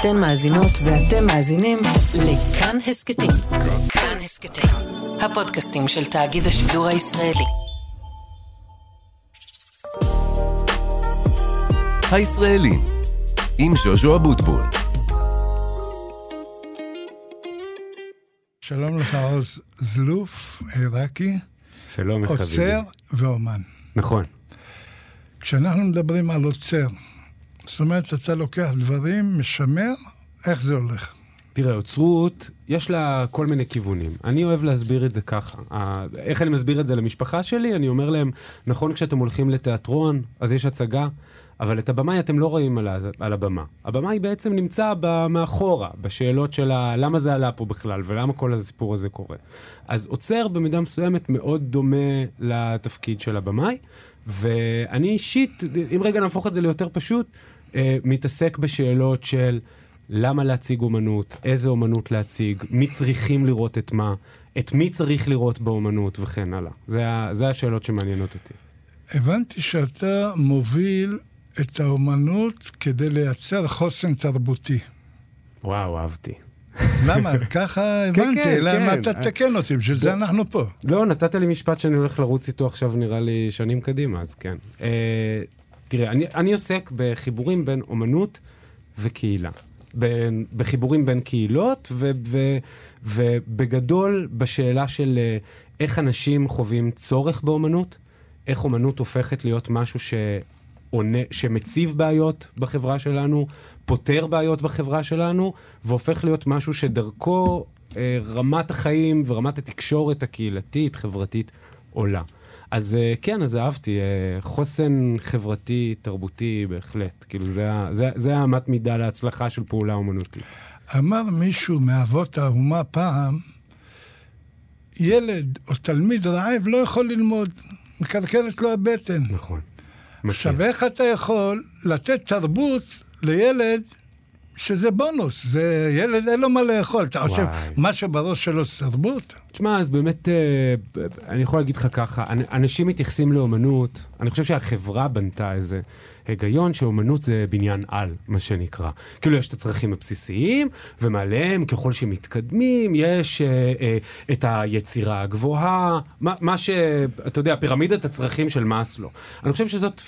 אתן מאזינות ואתם מאזינים לכאן הסקטים. כאן הסקטים, הפודקאסטים של תאגיד השידור הישראלי. הישראלים, עם שוש אבוטבול. שלום לך עוז זלוף, עיראקי. שלום לך. עוצר ואומן. נכון. כשאנחנו מדברים על עוצר, זאת אומרת, אתה לוקח דברים, משמר, איך זה הולך? תראה, עוצרות, יש לה כל מיני כיוונים. אני אוהב להסביר את זה ככה. איך אני מסביר את זה למשפחה שלי? אני אומר להם, נכון, כשאתם הולכים לתיאטרון, אז יש הצגה, אבל את הבמה אתם לא רואים על הבמה. הבמה היא בעצם נמצא מאחורה, בשאלות שלה, למה זה עלה פה בכלל, ולמה כל הסיפור הזה קורה. אז עוצר במידה מסוימת מאוד דומה לתפקיד של הבמאי, ואני אישית, אם רגע נהפוך את זה ליותר פשוט, מתעסק בשאלות של למה להציג אומנות, איזה אומנות להציג, מי צריכים לראות את מה, את מי צריך לראות באומנות וכן הלאה. זה השאלות שמעניינות אותי. הבנתי שאתה מוביל את האומנות כדי לייצר חוסן תרבותי. וואו, אהבתי. למה? ככה הבנתי, למה אתה תקן אותי, בשביל זה אנחנו פה. לא, נתת לי משפט שאני הולך לרוץ איתו עכשיו, נראה לי שנים קדימה, אז כן. תראה, אני עוסק בחיבורים בין אומנות וקהילה. בחיבורים בין קהילות, ובגדול בשאלה של איך אנשים חווים צורך באומנות, איך אומנות הופכת להיות משהו שמציב בעיות בחברה שלנו, פותר בעיות בחברה שלנו, והופך להיות משהו שדרכו רמת החיים ורמת התקשורת הקהילתית, חברתית, עולה. אז כן, אז אהבתי, חוסן חברתי, תרבותי, בהחלט. כאילו, זה האמת מידה להצלחה של פעולה אומנותית. אמר מישהו מאבות האומה פעם, ילד או תלמיד רעב לא יכול ללמוד, מקרקרת לו הבטן. נכון. עכשיו, איך אתה יכול לתת תרבות לילד שזה בונוס? זה ילד, אין לו מה לאכול. אתה חושב, מה שבראש שלו זה תרבות? תשמע, אז באמת, אני יכול להגיד לך ככה, אנשים מתייחסים לאומנות, אני חושב שהחברה בנתה איזה היגיון שאומנות זה בניין על, מה שנקרא. כאילו, יש את הצרכים הבסיסיים, ומעליהם, ככל שמתקדמים, יש את היצירה הגבוהה, מה ש... אתה יודע, פירמידת הצרכים של מסלו. אני חושב שזאת,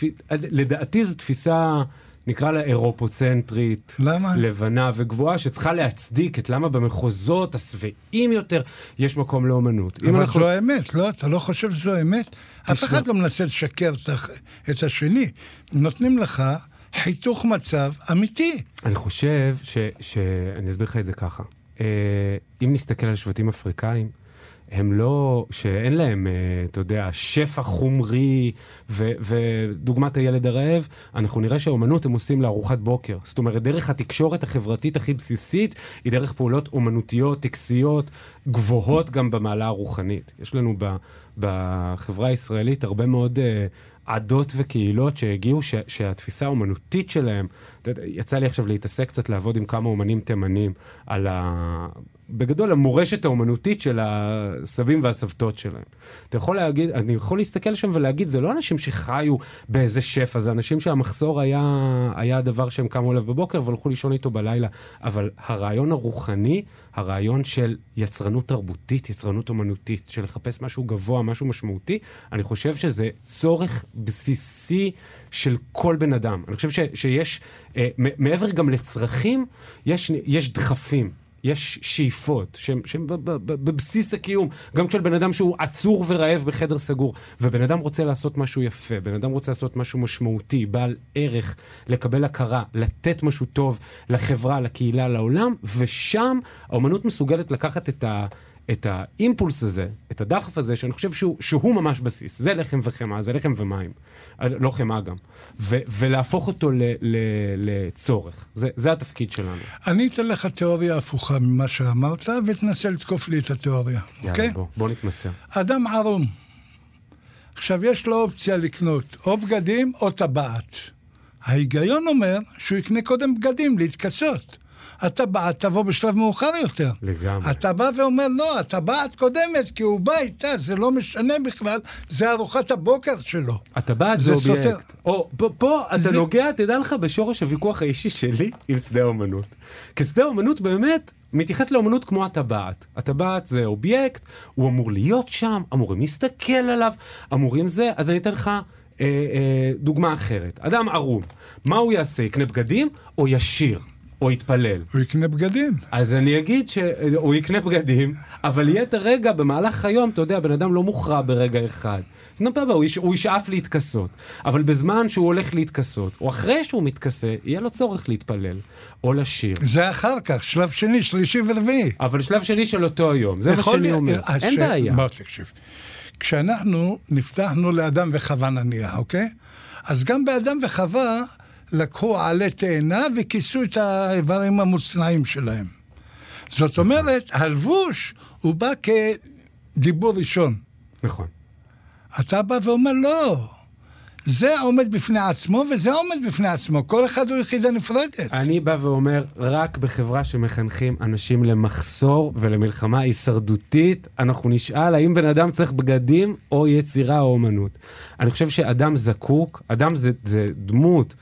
לדעתי זו תפיסה... נקרא לה אירופוצנטרית, לבנה וגבוהה, שצריכה להצדיק את למה במחוזות הסבעים יותר יש מקום לאומנות. אבל זו לא האמת, לא? אתה לא חושב שזו אמת? אף אחד לא מנסה לשקר את השני. נותנים לך חיתוך מצב אמיתי. אני חושב אני אסביר לך את זה ככה. אם נסתכל על שבטים אפריקאים, הם לא, שאין להם, אתה יודע, שפע חומרי ודוגמת הילד הרעב, אנחנו נראה שהאומנות הם עושים לארוחת בוקר. זאת אומרת, דרך התקשורת החברתית הכי בסיסית היא דרך פעולות אומנותיות, טקסיות, גבוהות גם במעלה הרוחנית. יש לנו בחברה הישראלית הרבה מאוד עדות וקהילות שהגיעו, שהתפיסה האומנותית שלהם, יצא לי עכשיו להתעסק קצת, לעבוד עם כמה אומנים תימנים על בגדול המורשת האומנותית של הסבים והסבתות שלהם. אתה יכול להגיד, אני יכול להסתכל שם ולהגיד, זה לא אנשים שחיו באיזה שפע, זה אנשים שהמחסור היה הדבר שהם קמו אליו בבוקר והלכו לישון איתו בלילה. אבל הרעיון הרוחני, הרעיון של יצרנות תרבותית, יצרנות אומנותית, של לחפש משהו גבוה, משהו משמעותי, אני חושב שזה צורך בסיסי של כל בן אדם. אני חושב שיש, מעבר גם לצרכים, יש דחפים. יש שאיפות שהם בבסיס הקיום, גם של בן אדם שהוא עצור ורעב בחדר סגור, ובן אדם רוצה לעשות משהו יפה, בן אדם רוצה לעשות משהו משמעותי, בעל ערך, לקבל הכרה, לתת משהו טוב לחברה, לקהילה, לעולם, ושם האומנות מסוגלת לקחת את האימפולס הזה, את הדחף הזה, שאני חושב שהוא ממש בסיס. זה לחם וחמה, זה לחם ומים. לא חמה גם. ולהפוך אותו לצורך. זה התפקיד שלנו. אני אתן לך תיאוריה הפוכה ממה שאמרת, ותנסה לתקוף לי את התיאוריה. יאללה, בוא נתמסר. אדם ערום. עכשיו, יש לו אופציה לקנות או בגדים או טבעת. ההיגיון אומר שהוא יקנה קודם בגדים להתכסות. אתה בא, תבוא בשלב מאוחר יותר. לגמרי. אתה בא ואומר, לא, אתה בא עד קודמת, כי הוא בא איתה, זה לא משנה בכלל, זה ארוחת הבוקר שלו. אתה בא עד זה אובייקט. או, פה אתה זה... נוגע, תדע לך, בשורש הוויכוח האישי שלי עם שדה האומנות. כי שדה האומנות באמת מתייחס לאומנות כמו הטבעת. הטבעת זה אובייקט, הוא אמור להיות שם, אמורים להסתכל עליו, אמורים זה, אז אני אתן לך... דוגמה אחרת. אדם ערום. מה הוא יעשה? יקנה בגדים או ישיר? או יתפלל? הוא יקנה בגדים. אז אני אגיד שהוא יקנה בגדים, אבל יהיה את הרגע במהלך היום, אתה יודע, בן אדם לא מוכרע ברגע אחד. אז נפבא, הוא ישאף להתכסות. אבל בזמן שהוא הולך להתכסות, או אחרי שהוא מתכסה, יהיה לו צורך להתפלל. או לשיר. זה אחר כך, שלב שני, שלישי ורביעי. אבל שלב שני של אותו היום. זה מה שאני אומר. אין בעיה. בוא תקשיב. כשאנחנו נפתחנו לאדם וחווה נניח, אוקיי? אז גם באדם וחווה לקחו עלי תאנה וכיסו את האיברים המוצנעים שלהם. זאת אומרת, הלבוש הוא בא כדיבור ראשון. נכון. אתה בא ואומר, לא. זה עומד בפני עצמו וזה עומד בפני עצמו. כל אחד הוא יחידה נפרדת. אני בא ואומר, רק בחברה שמחנכים אנשים למחסור ולמלחמה הישרדותית, אנחנו נשאל האם בן אדם צריך בגדים או יצירה או אומנות. אני חושב שאדם זקוק, אדם זה דמות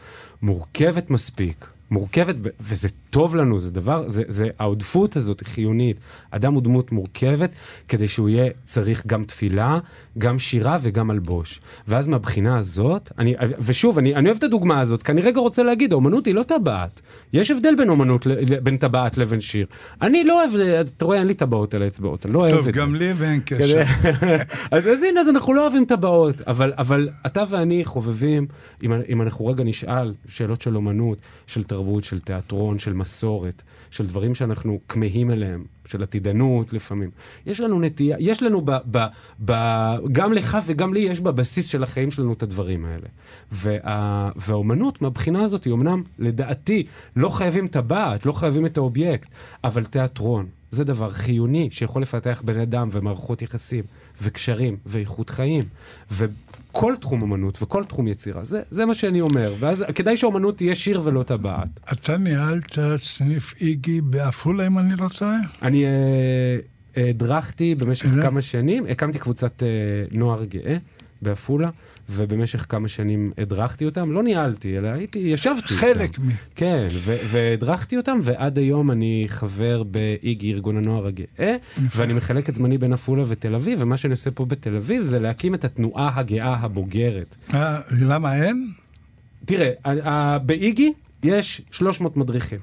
מורכבת מספיק, מורכבת, וזה טוב לנו, זה דבר, זה העודפות הזאת חיונית. אדם הוא דמות מורכבת, כדי שהוא יהיה צריך גם תפילה, גם שירה וגם אלבוש. ואז מהבחינה הזאת, ושוב, אני אוהב את הדוגמה הזאת, כי אני רגע רוצה להגיד, האומנות היא לא טבעת. יש הבדל בין אומנות, בין טבעת לבין שיר. אני לא אוהב, אתה רואה, אין לי טבעות על האצבעות, אני לא אוהב את זה. טוב, גם לי ואין קשר. אז הנה, אז אנחנו לא אוהבים טבעות, אבל אתה ואני חובבים, אם אנחנו רגע נשאל שאלות של אומנות, של תרבות, של תיאטרון, של מסורת, של דברים שאנחנו כמהים אליהם, של עתידנות לפעמים. יש לנו נטייה, יש לנו גם לך וגם לי יש בבסיס של החיים שלנו את הדברים האלה. והאומנות מהבחינה הזאת היא אומנם, לדעתי, לא חייבים טבעת, לא חייבים את האובייקט, אבל תיאטרון, זה דבר חיוני שיכול לפתח בן אדם ומערכות יחסים וקשרים ואיכות חיים. וכל תחום אומנות וכל תחום יצירה. זה מה שאני אומר. ואז כדאי שהאומנות תהיה שיר ולא טבעת. אתה ניהלת סניף איגי בעפולה, אם אני לא טועה? אני דרכתי במשך כמה שנים. הקמתי קבוצת נוער גאה בעפולה. ובמשך כמה שנים הדרכתי אותם, לא ניהלתי, אלא ישבתי חלק אותם. כן, והדרכתי אותם, ועד היום אני חבר באיגי ארגון הנוער הגאה, ואני מחלק את זמני בין עפולה ותל אביב, ומה שאני עושה פה בתל אביב זה להקים את התנועה הגאה הבוגרת. למה הם? תראה, באיגי יש 300 מדריכים.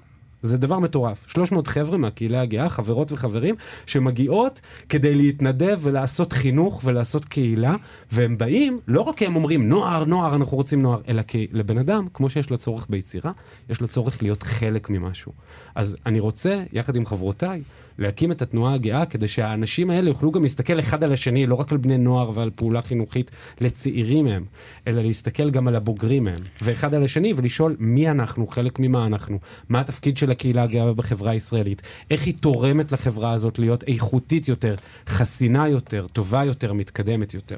זה דבר מטורף. 300 חבר'ה מהקהילה הגאה, חברות וחברים, שמגיעות כדי להתנדב ולעשות חינוך ולעשות קהילה, והם באים, לא רק הם אומרים, נוער, נוער, אנחנו רוצים נוער, אלא כי לבן אדם, כמו שיש לו צורך ביצירה, יש לו צורך להיות חלק ממשהו. אז אני רוצה, יחד עם חברותיי, להקים את התנועה הגאה, כדי שהאנשים האלה יוכלו גם להסתכל אחד על השני, לא רק על בני נוער ועל פעולה חינוכית לצעירים מהם, אלא להסתכל גם על הבוגרים מהם, ואחד על השני, ולשאול מי אנחנו, חלק ממה אנחנו, מה התפקיד של הקהילה הגאה בחברה הישראלית, איך היא תורמת לחברה הזאת להיות איכותית יותר, חסינה יותר, טובה יותר, מתקדמת יותר.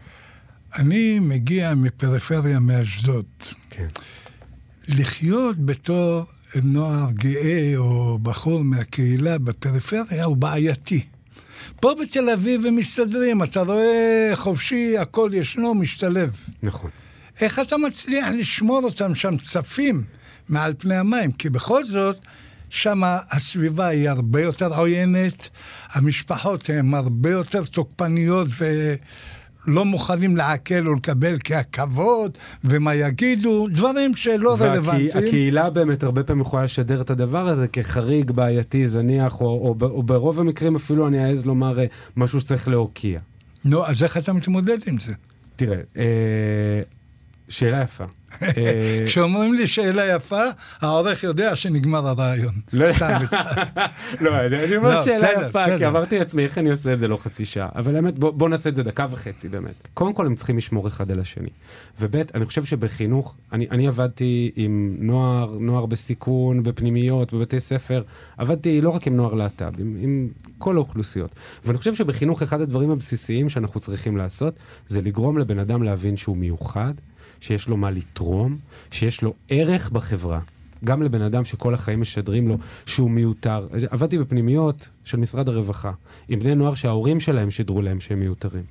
אני מגיע מפריפריה מאשדוד. כן. לחיות בתור נוער גאה או בחור מהקהילה בפריפריה הוא בעייתי. פה בתל אביב הם מסתדרים, אתה רואה חופשי, הכל ישנו, משתלב. נכון. איך אתה מצליח לשמור אותם שם צפים מעל פני המים? כי בכל זאת, שם הסביבה היא הרבה יותר עוינת, המשפחות הן הרבה יותר תוקפניות ולא מוכנים לעכל ולקבל כהכבוד ומה יגידו, דברים שלא רלוונטיים. הקהילה באמת הרבה פעמים יכולה לשדר את הדבר הזה כחריג בעייתי, זניח, או ברוב המקרים אפילו אני אעז לומר משהו שצריך להוקיע. נו, אז איך אתה מתמודד עם זה? תראה, שאלה יפה. כשאומרים לי שאלה יפה, העורך יודע שנגמר הרעיון. לא, אני אומר שאלה יפה, כי עברתי לעצמי, איך אני עושה את זה לא חצי שעה. אבל האמת, בוא נעשה את זה דקה וחצי, באמת. קודם כל, הם צריכים לשמור אחד על השני. ובית, אני חושב שבחינוך, אני עבדתי עם נוער בסיכון, בפנימיות, בבתי ספר. עבדתי לא רק עם נוער להט"ב, עם כל האוכלוסיות. ואני חושב שבחינוך, אחד הדברים הבסיסיים שאנחנו צריכים לעשות, זה לגרום לבן אדם להבין שהוא מיוחד, שיש לו מה לתרום, שיש לו ערך בחברה. גם לבן אדם שכל החיים משדרים לו שהוא מיותר. עבדתי בפנימיות של משרד הרווחה, עם בני נוער שההורים שלהם שדרו להם שהם מיותרים.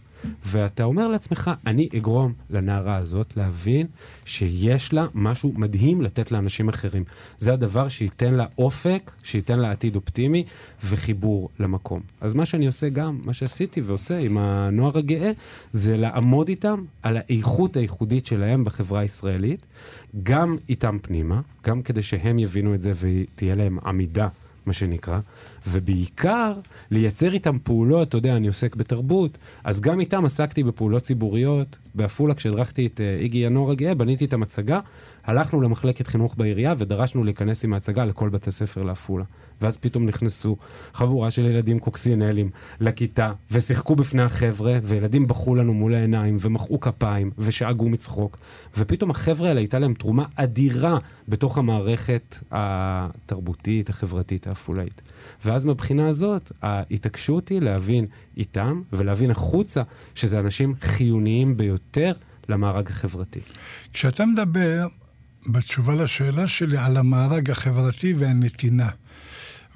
ואתה אומר לעצמך, אני אגרום לנערה הזאת להבין שיש לה משהו מדהים לתת לאנשים אחרים. זה הדבר שייתן לה אופק, שייתן לה עתיד אופטימי וחיבור למקום. אז מה שאני עושה גם, מה שעשיתי ועושה עם הנוער הגאה, זה לעמוד איתם על האיכות הייחודית שלהם בחברה הישראלית, גם איתם פנימה, גם כדי שהם יבינו את זה ותהיה להם עמידה, מה שנקרא, ובעיקר לייצר איתם פעולות, אתה יודע, אני עוסק בתרבות, אז גם איתם עסקתי בפעולות ציבוריות, באפולה כשהדרכתי את איגי ינור הגאה, בניתי את המצגה, הלכנו למחלקת חינוך בעירייה ודרשנו להיכנס עם ההצגה לכל בתי ספר לאפולה. ואז פתאום נכנסו חבורה של ילדים קוקסינלים לכיתה, ושיחקו בפני החבר'ה, וילדים בחו לנו מול העיניים, ומחאו כפיים, ושאגו מצחוק, ופתאום החבר'ה האלה הייתה להם תרומה אדירה בתוך המערכת התרבותית, החברתית, האפולאית. ואז מבחינה הזאת, ההתעקשות היא להבין איתם, ולהבין החוצה, שזה אנשים חיוניים ביותר למארג החברתי. כשאתה מדבר, בתשובה לשאלה שלי, על המארג החברתי והנתינה,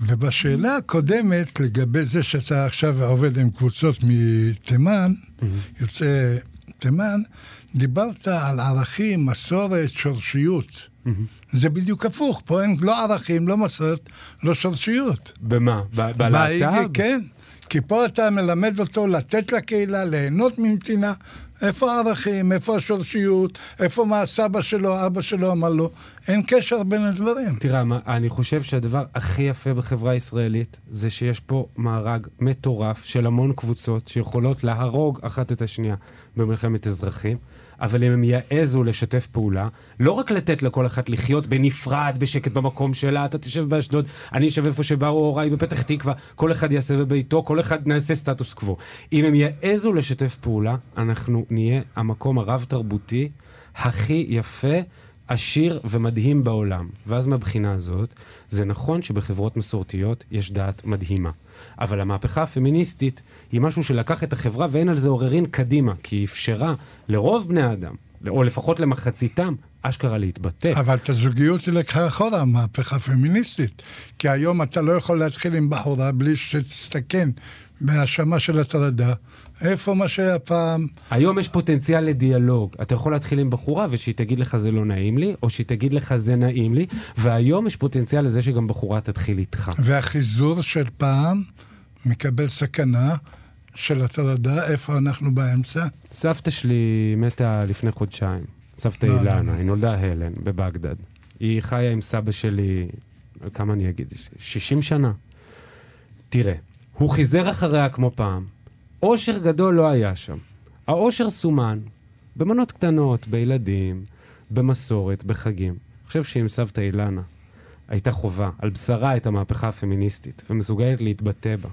ובשאלה הקודמת, לגבי זה שאתה עכשיו עובד עם קבוצות מתימן, יוצא תימן, דיברת על ערכים, מסורת, שורשיות. זה בדיוק הפוך, פה אין לא ערכים, לא מסורת, לא שורשיות. במה? בלהט"ב? כן, כי פה אתה מלמד אותו לתת לקהילה, ליהנות מנתינה, איפה הערכים, איפה השורשיות, איפה מה הסבא שלו, אבא שלו אמר לו, אין קשר בין הדברים. תראה, אני חושב שהדבר הכי יפה בחברה הישראלית, זה שיש פה מארג מטורף של המון קבוצות, שיכולות להרוג אחת את השנייה במלחמת אזרחים, אבל אם הם יעזו לשתף פעולה, לא רק לתת לכל אחת לחיות בנפרד, בשקט במקום שלה, אתה תשב באשדוד, אני אשב איפה שבאו הוריי בפתח תקווה, כל אחד יעשה בביתו, כל אחד נעשה סטטוס קוו. אם הם יעזו לשתף פעולה, אנחנו נהיה המקום הרב-תרבותי הכי יפה, עשיר ומדהים בעולם. ואז מבחינה הזאת, זה נכון שבחברות מסורתיות יש דעת מדהימה. אבל המהפכה הפמיניסטית היא משהו שלקח את החברה ואין על זה עוררין קדימה, כי היא אפשרה לרוב בני האדם, או לפחות למחציתם, אשכרה להתבטא. אבל את הזוגיות היא לקחה אחורה, המהפכה הפמיניסטית. כי היום אתה לא יכול להתחיל עם בחורה בלי שתסתכן בהשמה של הטרדה. איפה מה שהיה פעם? היום יש פוטנציאל לדיאלוג. אתה יכול להתחיל עם בחורה ושהיא תגיד לך זה לא נעים לי, או שהיא תגיד לך זה נעים לי, והיום יש פוטנציאל לזה שגם בחורה תתחיל איתך. והחיזור של פעם מקבל סכנה של הטרדה, איפה אנחנו באמצע? סבתא שלי מתה לפני חודשיים. סבתא אילנה, היא נולדה הלן בבגדד. היא חיה עם סבא שלי, כמה אני אגיד? 60 שנה. תראה, הוא חיזר אחריה כמו פעם. עושר גדול לא היה שם. העושר סומן במנות קטנות, בילדים, במסורת, בחגים. אני חושב שאם סבתא אילנה הייתה חובה על בשרה את המהפכה הפמיניסטית ומסוגלת להתבטא בה,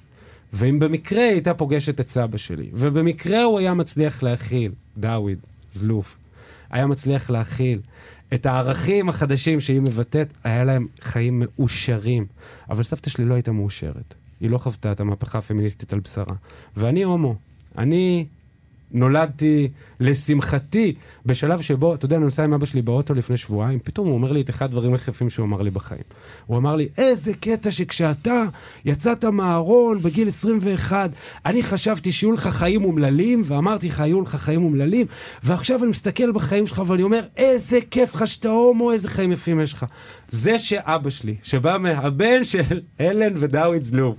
ואם במקרה הייתה פוגשת את סבא שלי, ובמקרה הוא היה מצליח להכיל, דאוויד, זלוף, היה מצליח להכיל את הערכים החדשים שהיא מבטאת, היה להם חיים מאושרים. אבל סבתא שלי לא הייתה מאושרת. היא לא חוותה את המהפכה הפמיניסטית על בשרה. ואני הומו. אני נולדתי לשמחתי בשלב שבו, אתה יודע, אני נוסע עם אבא שלי באוטו לפני שבועיים, פתאום הוא אומר לי את אחד הדברים החפים שהוא אמר לי בחיים. הוא אמר לי, איזה קטע שכשאתה יצאת מהארון בגיל 21, אני חשבתי שיהיו לך חיים ומללים, ואמרתי לך, היו לך חיים ומללים, ועכשיו אני מסתכל בחיים שלך ואני אומר, איזה כיף לך שאתה הומו, איזה חיים יפים יש לך. זה שאבא שלי, שבא מהבן של אלן ודאוויד זלוף,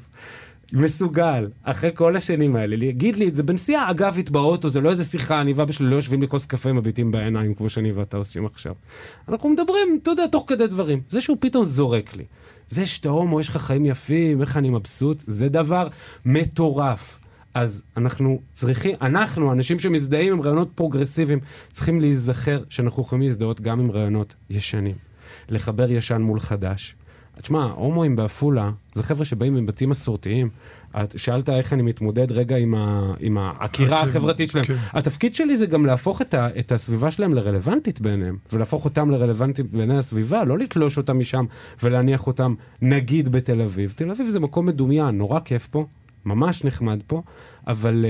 מסוגל, אחרי כל השנים האלה, להגיד לי את זה, בנסיעה אגבית באוטו, זה לא איזה שיחה, אני ואבא שלי לא יושבים לכוס קפה, מביטים בעיניים, כמו שאני ואתה עושים עכשיו. אנחנו מדברים, אתה יודע, תוך כדי דברים. זה שהוא פתאום זורק לי. זה שאתה הומו, יש לך חיים יפים, איך אני מבסוט, זה דבר מטורף. אז אנחנו צריכים, אנחנו, אנשים שמזדהים עם רעיונות פרוגרסיביים, צריכים להיזכר שאנחנו יכולים להזדהות גם עם רעיונות ישנים. לחבר ישן מול חדש. תשמע, הומואים באפולה, זה חבר'ה שבאים מבתים מסורתיים. את שאלת איך אני מתמודד רגע עם העקירה החברתית שלהם. התפקיד שלי זה גם להפוך את הסביבה שלהם לרלוונטית ביניהם, ולהפוך אותם לרלוונטית בעיני הסביבה, לא לתלוש אותם משם ולהניח אותם, נגיד, בתל אביב. תל אביב זה מקום מדומיין, נורא כיף פה, ממש נחמד פה, אבל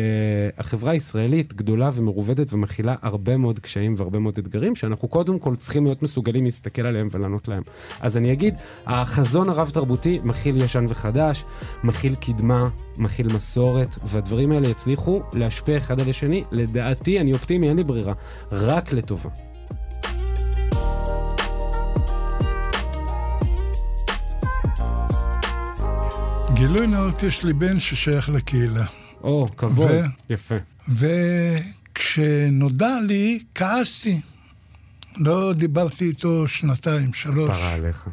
החברה הישראלית גדולה ומרובדת ומכילה הרבה מאוד קשיים והרבה מאוד אתגרים, שאנחנו קודם כל צריכים להיות מסוגלים להסתכל עליהם ולענות להם. אז אני אגיד, החזון הרב-תרבותי מכיל ישן וחדש, מכיל קדמה, מכיל מסורת, והדברים האלה יצליחו להשפיע אחד על השני. לדעתי, אני אופטימי, אין לי ברירה, רק לטובה. גילוי נאות, יש לי בן ששייך לקהילה. או, כבוד, יפה. וכשנודע לי, כעסתי. לא דיברתי איתו 2-3. פרה עליך.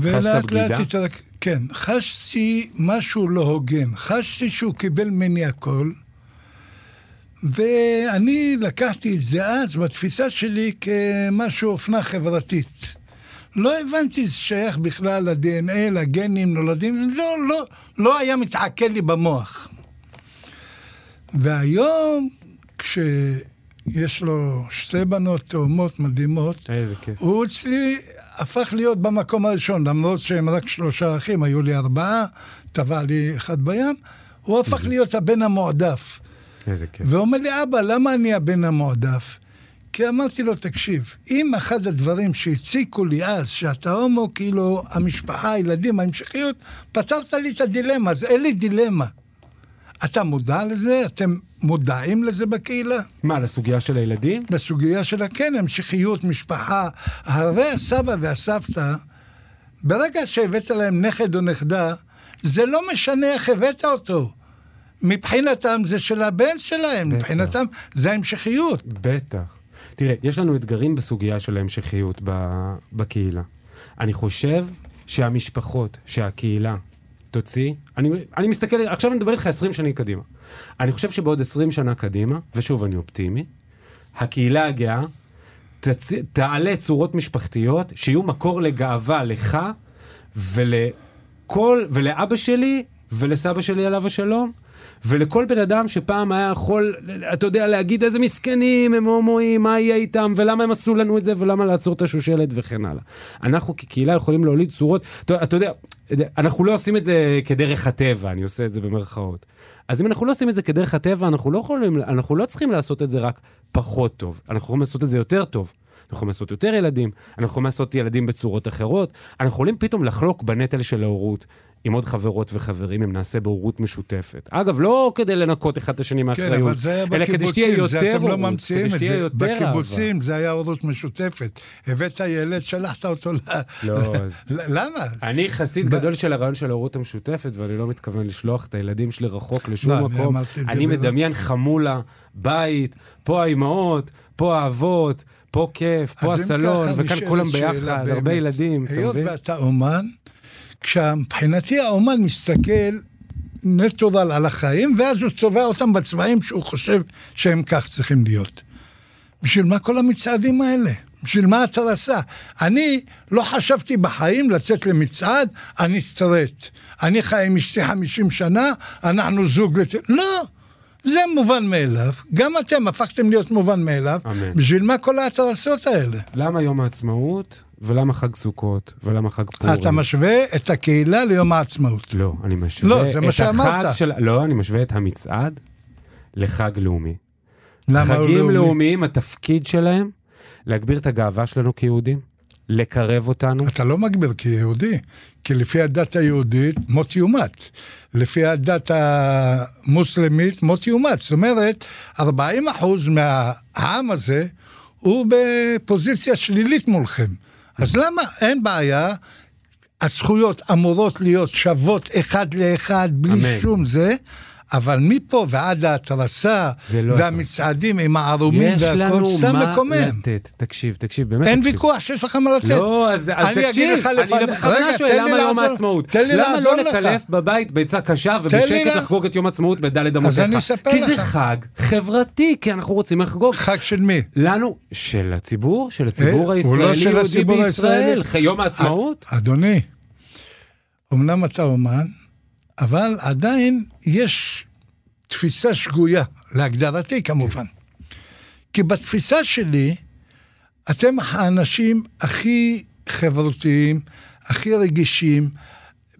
ולאט לאט התעלק... כן, חשתי משהו לא הוגן. חשתי שהוא קיבל מני הכל. ואני לקחתי את זה אז, בתפיסה שלי, כמשהו אופנה חברתית. לא הבנתי שייך בכלל ל-DNA, לגנים, נולדים, לא היה מתעכל לי במוח. והיום, כשיש לו 2 בנות תאומות מדהימות, הוא אצלי הפך להיות במקום הראשון, למרות שהם רק 3 אחים, היו לי 4, טבע לי 1 בים, הוא הפך להיות הבן המועדף. ואומר לי, אבא, למה אני הבן המועדף? כי אמרתי לו, תקשיב, אם אחד הדברים שהציקו לי אז, שאתה הומו, כאילו, המשפחה, הילדים, ההמשכיות, פתרת לי את הדילמה, אז אין לי דילמה. אתה מודע לזה? אתם מודעים לזה בקהילה? מה, לסוגיה של הילדים? לסוגיה של כן, המשכיות, משפחה. הרי הסבא והסבתא, ברגע שהבאת להם נכד או נכדה, זה לא משנה איך הבאת אותו. מבחינתם זה של הבן שלהם, בטח. מבחינתם זה ההמשכיות. בטח. תראה, יש לנו אתגרים בסוגיה של ההמשכיות בקהילה. אני חושב שהמשפחות, שהקהילה תוציא, אני מסתכל, עכשיו אני מדבר איתך 20 שנים קדימה. אני חושב שבעוד 20 שנה קדימה, ושוב אני אופטימי, הקהילה הגאה תעלה צורות משפחתיות שיהיו מקור לגאווה לך ולאבא שלי ולסבא שלי עליו השלום, ולכל בן אדם שפעם היה יכול, אתה יודע, להגיד איזה מסכנים, הם הומואים, מה יהיה איתם, ולמה הם עשו לנו את זה, ולמה לעצור את השושלת וכן הלאה. אנחנו כקהילה יכולים להוליד צורות, אתה יודע, אנחנו לא עושים את זה כדרך הטבע, אני עושה את זה במרכאות. אז אם אנחנו לא עושים את זה כדרך הטבע, אנחנו לא צריכים לעשות את זה רק פחות טוב, אנחנו יכולים לעשות את זה יותר טוב. אנחנו יכולים לעשות יותר ילדים, אנחנו יכולים לעשות ילדים בצורות אחרות, אנחנו יכולים פתאום לחלוק בנטל של ההורות, עם עוד חברות וחברים, אם נעשה בהורות משותפת. אגב, לא כדי לנקות אחד את השני מהאחריות, אלא כדי שתהיה יותר הורות, כדי שתהיה יותר אהבה. בקיבוצים זה היה הורות משותפת. הבאת ילד, שלחת אותו למה? אני חסיד גדול של הרעיון של ההורות המשותפת, ואני לא מתכוון לשלוח את הילדים שלי רחוק לשום מקום. אני מדמיין חמולה, בית, פה האימהות, פה האבות, פה כיף, פה הסלון, וכאן כולם ביחד, הרבה ילדים. היות ואתה אומן, כשמבחינתי האומן מסתכל נטורל על החיים, ואז הוא צובע אותם בצבעים שהוא חושב שהם כך צריכים להיות. בשביל מה כל המצעדים האלה? בשביל מה התרסה? אני לא חשבתי בחיים לצאת למצעד, אני סטרט. אני חי עם אשתי 50 שנה, אנחנו זוג לא! זה מובן מאליו, גם אתם הפכתם להיות מובן מאליו, אמן. בשביל מה כל ההתרסות האלה? למה יום העצמאות, ולמה חג סוכות, ולמה חג פורים? אתה משווה את הקהילה ליום העצמאות. לא, אני משווה אני משווה את המצעד לחג לאומי. חגים לאומיים, התפקיד שלהם, להגביר את הגאווה שלנו כיהודים, לקרב אותנו. אתה לא מגביר כיהודי, כי לפי הדת היהודית מות יומת, לפי הדת המוסלמית מות יומת, זאת אומרת 40% מהעם הזה הוא בפוזיציה שלילית מולכם, אז למה אין בעיה, הזכויות אמורות להיות שוות אחד לאחד בלי אמן. שום זה, אבל מפה ועד ההתרסה לא והמצעדים עם הערומים והכל שם מקומם. תקשיב, באמת אין ויכוח שיש לך מה לתת. לא, אז תקשיב, אני בכוונה שואל למה יום העצמאות. למה לא לקלף בבית ביצה קשה ובשקט לחגוג את יום העצמאות בדלת אמותיך? כי זה חג חברתי, כי אנחנו רוצים לחגוג. חג של מי? לנו, של הציבור, של הציבור הישראלי-יהודי בישראל. יום העצמאות? אדוני, אמנם אתה אומן, אבל עדיין יש תפיסה שגויה, להגדרתי כמובן. כי בתפיסה שלי, אתם האנשים הכי חברותיים, הכי רגישים,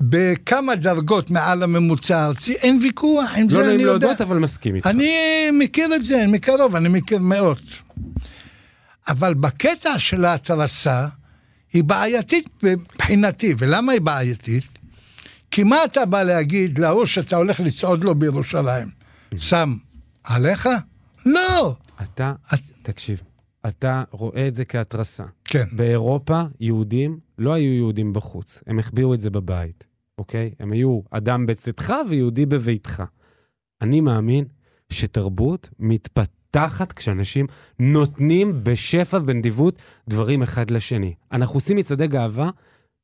בכמה דרגות מעל הממוצע הארצי, אין ויכוח, עם זה אני יודע. לא נעים להודות, אבל מסכים איתך. אני מכיר את זה, מקרוב, אני מכיר מאות. אבל בקטע של ההתרסה, היא בעייתית מבחינתי, ולמה היא בעייתית? כי מה אתה בא להגיד להוא שאתה הולך לצעוד לו בירושלים? שם עליך? לא! אתה, תקשיב, אתה רואה את זה כהתרסה. כן. באירופה, יהודים לא היו יהודים בחוץ, הם החביאו את זה בבית, אוקיי? הם היו אדם בצאתך ויהודי בביתך. אני מאמין שתרבות מתפתחת כשאנשים נותנים בשפע ובנדיבות דברים אחד לשני. אנחנו עושים מצעדי גאווה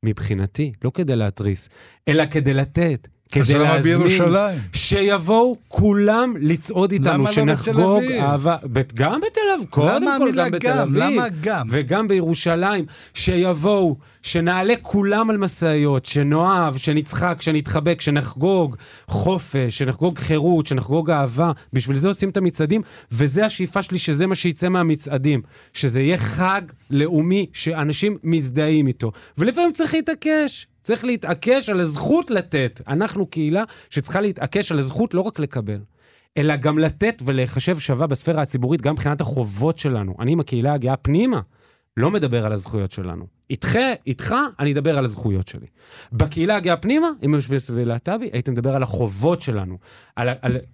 מבחינתי, לא כדי להתריס, אלא כדי לתת, כדי להזמין, שיבואו כולם לצעוד איתנו, שנחגוג אהבה, גם בתל אביב, קודם כל גם בתל אביב, וגם בירושלים, שיבואו, שנעלה כולם על מסעיות, שנאהב, שנצחק, שנתחבק, שנחגוג חופש, שנחגוג חירות, שנחגוג אהבה, בשביל זה עושים את המצעדים, וזה השאיפה שלי שזה מה שיצא מהמצעדים, שזה יהיה חג לאומי שאנשים מזדהים איתו, ולפעמים צריך להתעקש, צריך להתעקש על הזכות לתת. אנחנו קהילה שצריכה להתעקש על הזכות לא רק לקבל, אלא גם לתת ולהיחשב שווה בספירה הציבורית, גם מבחינת החובות שלנו. אני עם הקהילה הגאה פנימה, לא מדבר על הזכויות שלנו. איתך, אני אדבר על הזכויות שלי. בקהילה הגאה פנימה, אם יושבים סביב להט"בי, הייתי מדבר על החובות שלנו.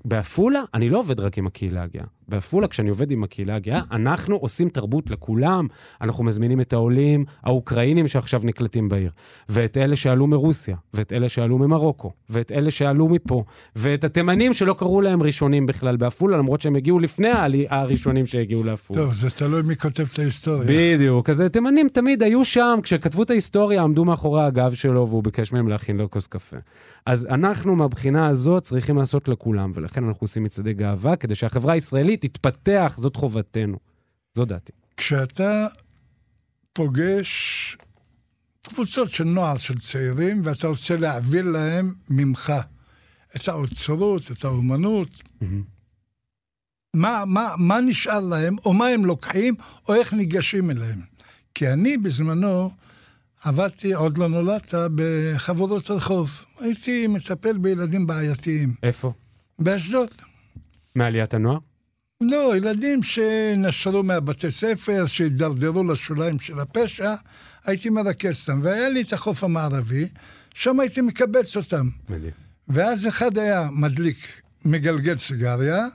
בעפולה, אני לא עובד רק עם הקהילה הגאה. בעפולה, כשאני עובד עם הקהילה הגאה, אנחנו עושים תרבות לכולם. אנחנו מזמינים את העולים, האוקראינים שעכשיו נקלטים בעיר, ואת אלה שעלו מרוסיה, ואת אלה שעלו ממרוקו, ואת אלה שעלו מפה, ואת התימנים שלא קראו להם ראשונים בכלל בעפולה, למרות שהם הגיעו לפני הראשונים שהגיעו לעפולה. טוב, זה תלוי מי כותב את ההיסטוריה. בדיוק, אז התימנים תמיד היו שם, כשכתבו את ההיסטוריה, עמדו מאחורי הגב שלו, והוא ביקש מהם להכין לו כוס קפה. אז אנחנו, מהבחינה הזאת, צריכים לעשות לכולם, ולכן אנחנו עושים מצעדי גאווה, כדי שהחברה הישראלית תתפתח, זאת חובתנו. זו דעתי. כשאתה פוגש קבוצות של נוער, של צעירים, ואתה רוצה להעביר להם ממך את האוצרות, את האומנות, מה נשאר להם, או מה הם לוקחים, או איך ניגשים אליהם? כי אני בזמנו עבדתי, עוד לא נולדת, בחבורות הרחוב. הייתי מטפל בילדים בעייתיים. איפה? באשדוד. מעליית הנוער? לא, ילדים שנשרו מהבתי ספר, שהתדרדרו לשוליים של הפשע, הייתי מרכז אותם. והיה לי את החוף המערבי, שם הייתי מקבץ אותם. מדהים. ואז אחד היה מדליק, מגלגל סיגריה,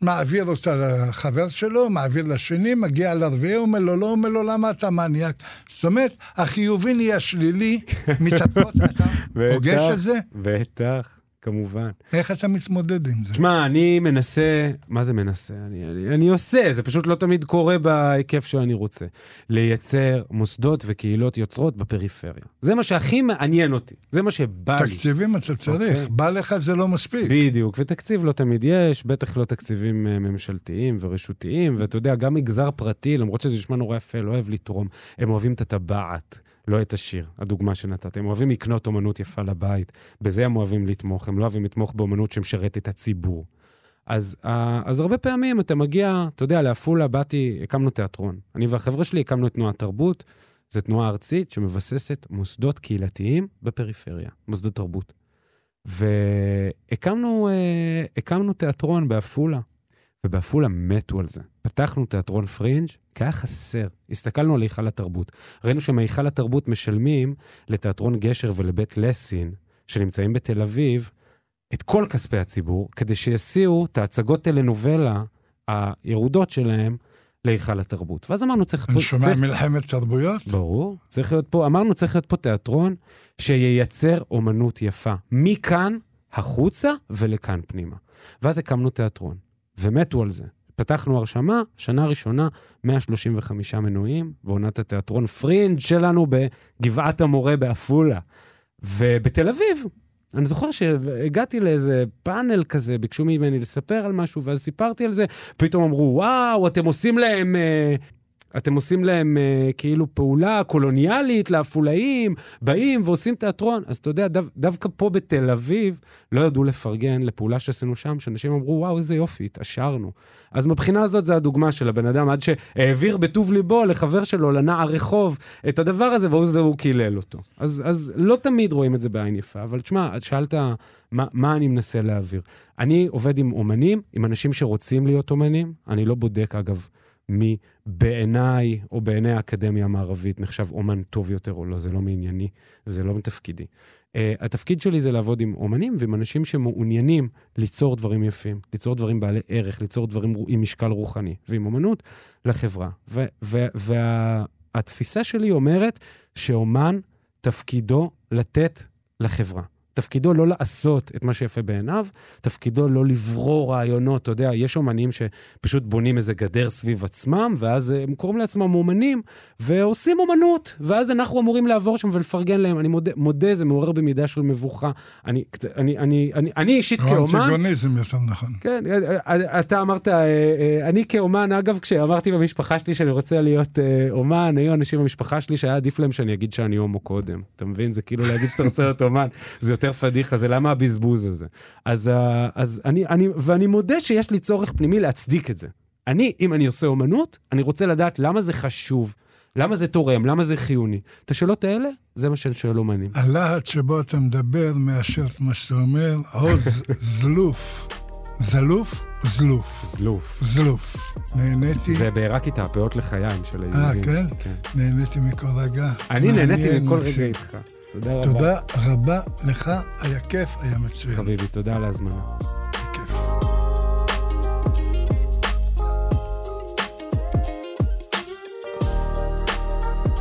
מעביר אותה לחבר שלו, מעביר לשני, מגיע לרביעי, אומר לו, למה אתה מניאק? זאת אומרת, החיובי נהיה שלילי, מתאפות, אתה פוגש את זה? בטח, כמובן. איך אתה מתמודד עם זה? תשמע, אני מנסה, מה זה מנסה? אני עושה, זה פשוט לא תמיד קורה בהיקף שאני רוצה. לייצר מוסדות וקהילות יוצרות בפריפריה. זה מה שהכי מעניין אותי, זה מה שבא לי. תקציבים אתה צריך, בא לך זה לא מספיק. בדיוק, ותקציב לא תמיד יש, בטח לא תקציבים ממשלתיים ורשותיים, ואתה יודע, גם מגזר פרטי, למרות שזה נשמע נורא יפה, לא אוהב לתרום, הם אוהבים את הטבעת. לא את השיר, הדוגמה שנתת. הם אוהבים לקנות אומנות יפה לבית, בזה הם אוהבים לתמוך, הם לא אוהבים לתמוך באומנות שמשרת את הציבור. אז הרבה פעמים אתה מגיע, אתה יודע, לאפולה, באתי, הקמנו תיאטרון. אני והחבר'ה שלי הקמנו את תנועה תרבות, זו תנועה ארצית שמבססת מוסדות קהילתיים בפריפריה, מוסדות תרבות. והקמנו תיאטרון באפולה, ובאפולה מתו על זה. פתחנו תיאטרון פרינג' ככה חסר. הסתכלנו על היכל התרבות. ראינו שמהיכל התרבות משלמים לתיאטרון גשר ולבית לסין, שנמצאים בתל אביב, את כל כספי הציבור, כדי שיסיעו את ההצגות טלנובלה, הירודות שלהם, להיכל התרבות. ואז אמרנו, צריך פה... אני שומע מלחמת תרבויות? ברור. אמרנו, צריך להיות פה תיאטרון שייצר אומנות יפה. מכאן החוצה ולכאן פנימה. ואז הקמנו תיאטרון. ומתו על זה. פתחנו הרשמה, שנה ראשונה, 135 מנויים, בעונת התיאטרון פרינג' שלנו בגבעת המורה באפולה. ובתל אביב, אני זוכר שהגעתי לאיזה פאנל כזה, ביקשו ממני לספר על משהו, ואז סיפרתי על זה, פתאום אמרו, וואו, אתם עושים להם אתם עושים להם כאילו פעולה קולוניאלית לאפולאים, באים ועושים תיאטרון. אז אתה יודע, דווקא פה בתל אביב לא ידעו לפרגן לפעולה שעשינו שם, שאנשים אמרו, וואו, איזה יופי, התעשרנו. אז מבחינה הזאת זה הדוגמה של הבן אדם, עד שהעביר בטוב ליבו לחבר שלו, לנער רחוב, את הדבר הזה, והוא קילל אותו. אז לא תמיד רואים את זה בעין יפה, אבל תשמע, את שאלת מה אני מנסה להעביר. אני עובד עם אומנים, עם אנשים שרוצים להיות אומנים, אני לא בודק, אגב, מי בעיניי או בעיני האקדמיה המערבית נחשב אומן טוב יותר או לא, זה לא מענייני, זה לא מתפקידי. התפקיד שלי זה לעבוד עם אומנים ועם אנשים שמעוניינים ליצור דברים יפים, ליצור דברים בעלי ערך, ליצור דברים עם משקל רוחני ועם אומנות לחברה. והתפיסה שלי אומרת שאומן תפקידו לתת לחברה. תפקידו לא לעשות את מה שיפה בעיניו, תפקידו לא לברור רעיונות, אתה יודע, יש אומנים שפשוט בונים איזה גדר סביב עצמם, ואז הם קוראים לעצמם אומנים, ועושים אומנות, ואז אנחנו אמורים לעבור שם ולפרגן להם, אני מודה, זה מעורר במידה של מבוכה, אני אישית כאומן, אנטיגוניזם יש שם נכון. כן, אתה אמרת, אני כאומן, אגב, כשאמרתי במשפחה שלי שאני רוצה להיות אומן, היו אנשים במשפחה שלי שהיה עדיף להם שאני אגיד שאני הומו קודם, אתה מבין? זה כאילו להגיד שאתה רוצה להיות אומן, זה יותר פדיחה, זה למה הבזבוז הזה. אז ואני מודה שיש לי צורך פנימי להצדיק את זה. אם אני עושה אומנות, אני רוצה לדעת למה זה חשוב, למה זה תורם, למה זה חיוני. את השאלות האלה, זה מה שאני שואל אומנים. הלהט שבו אתה מדבר, מאשר את מה שאתה אומר, עוז זלוף. זלוף? זלוף. זלוף. זלוף. נהניתי. זה בעיראק איתה, הפאות לחיים של היהודים. כן? נהניתי מכל רגע. אני נהניתי מכל רגע איתך. תודה רבה. תודה רבה לך, היה כיף, היה מצוין. חביבי, תודה על ההזמנה. כיף.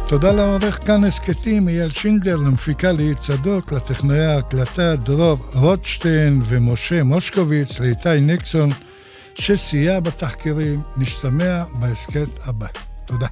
תודה לעורך כאן הסכתים, איל שינדלר, למפיקה ליהיא צדוק, לטכנאי ההקלטה, דרור רוטשטיין ומשה מושקוביץ, לאיתי ניקסון, שסייע בתחקירים. נשתמע בהסכת הבא. תודה.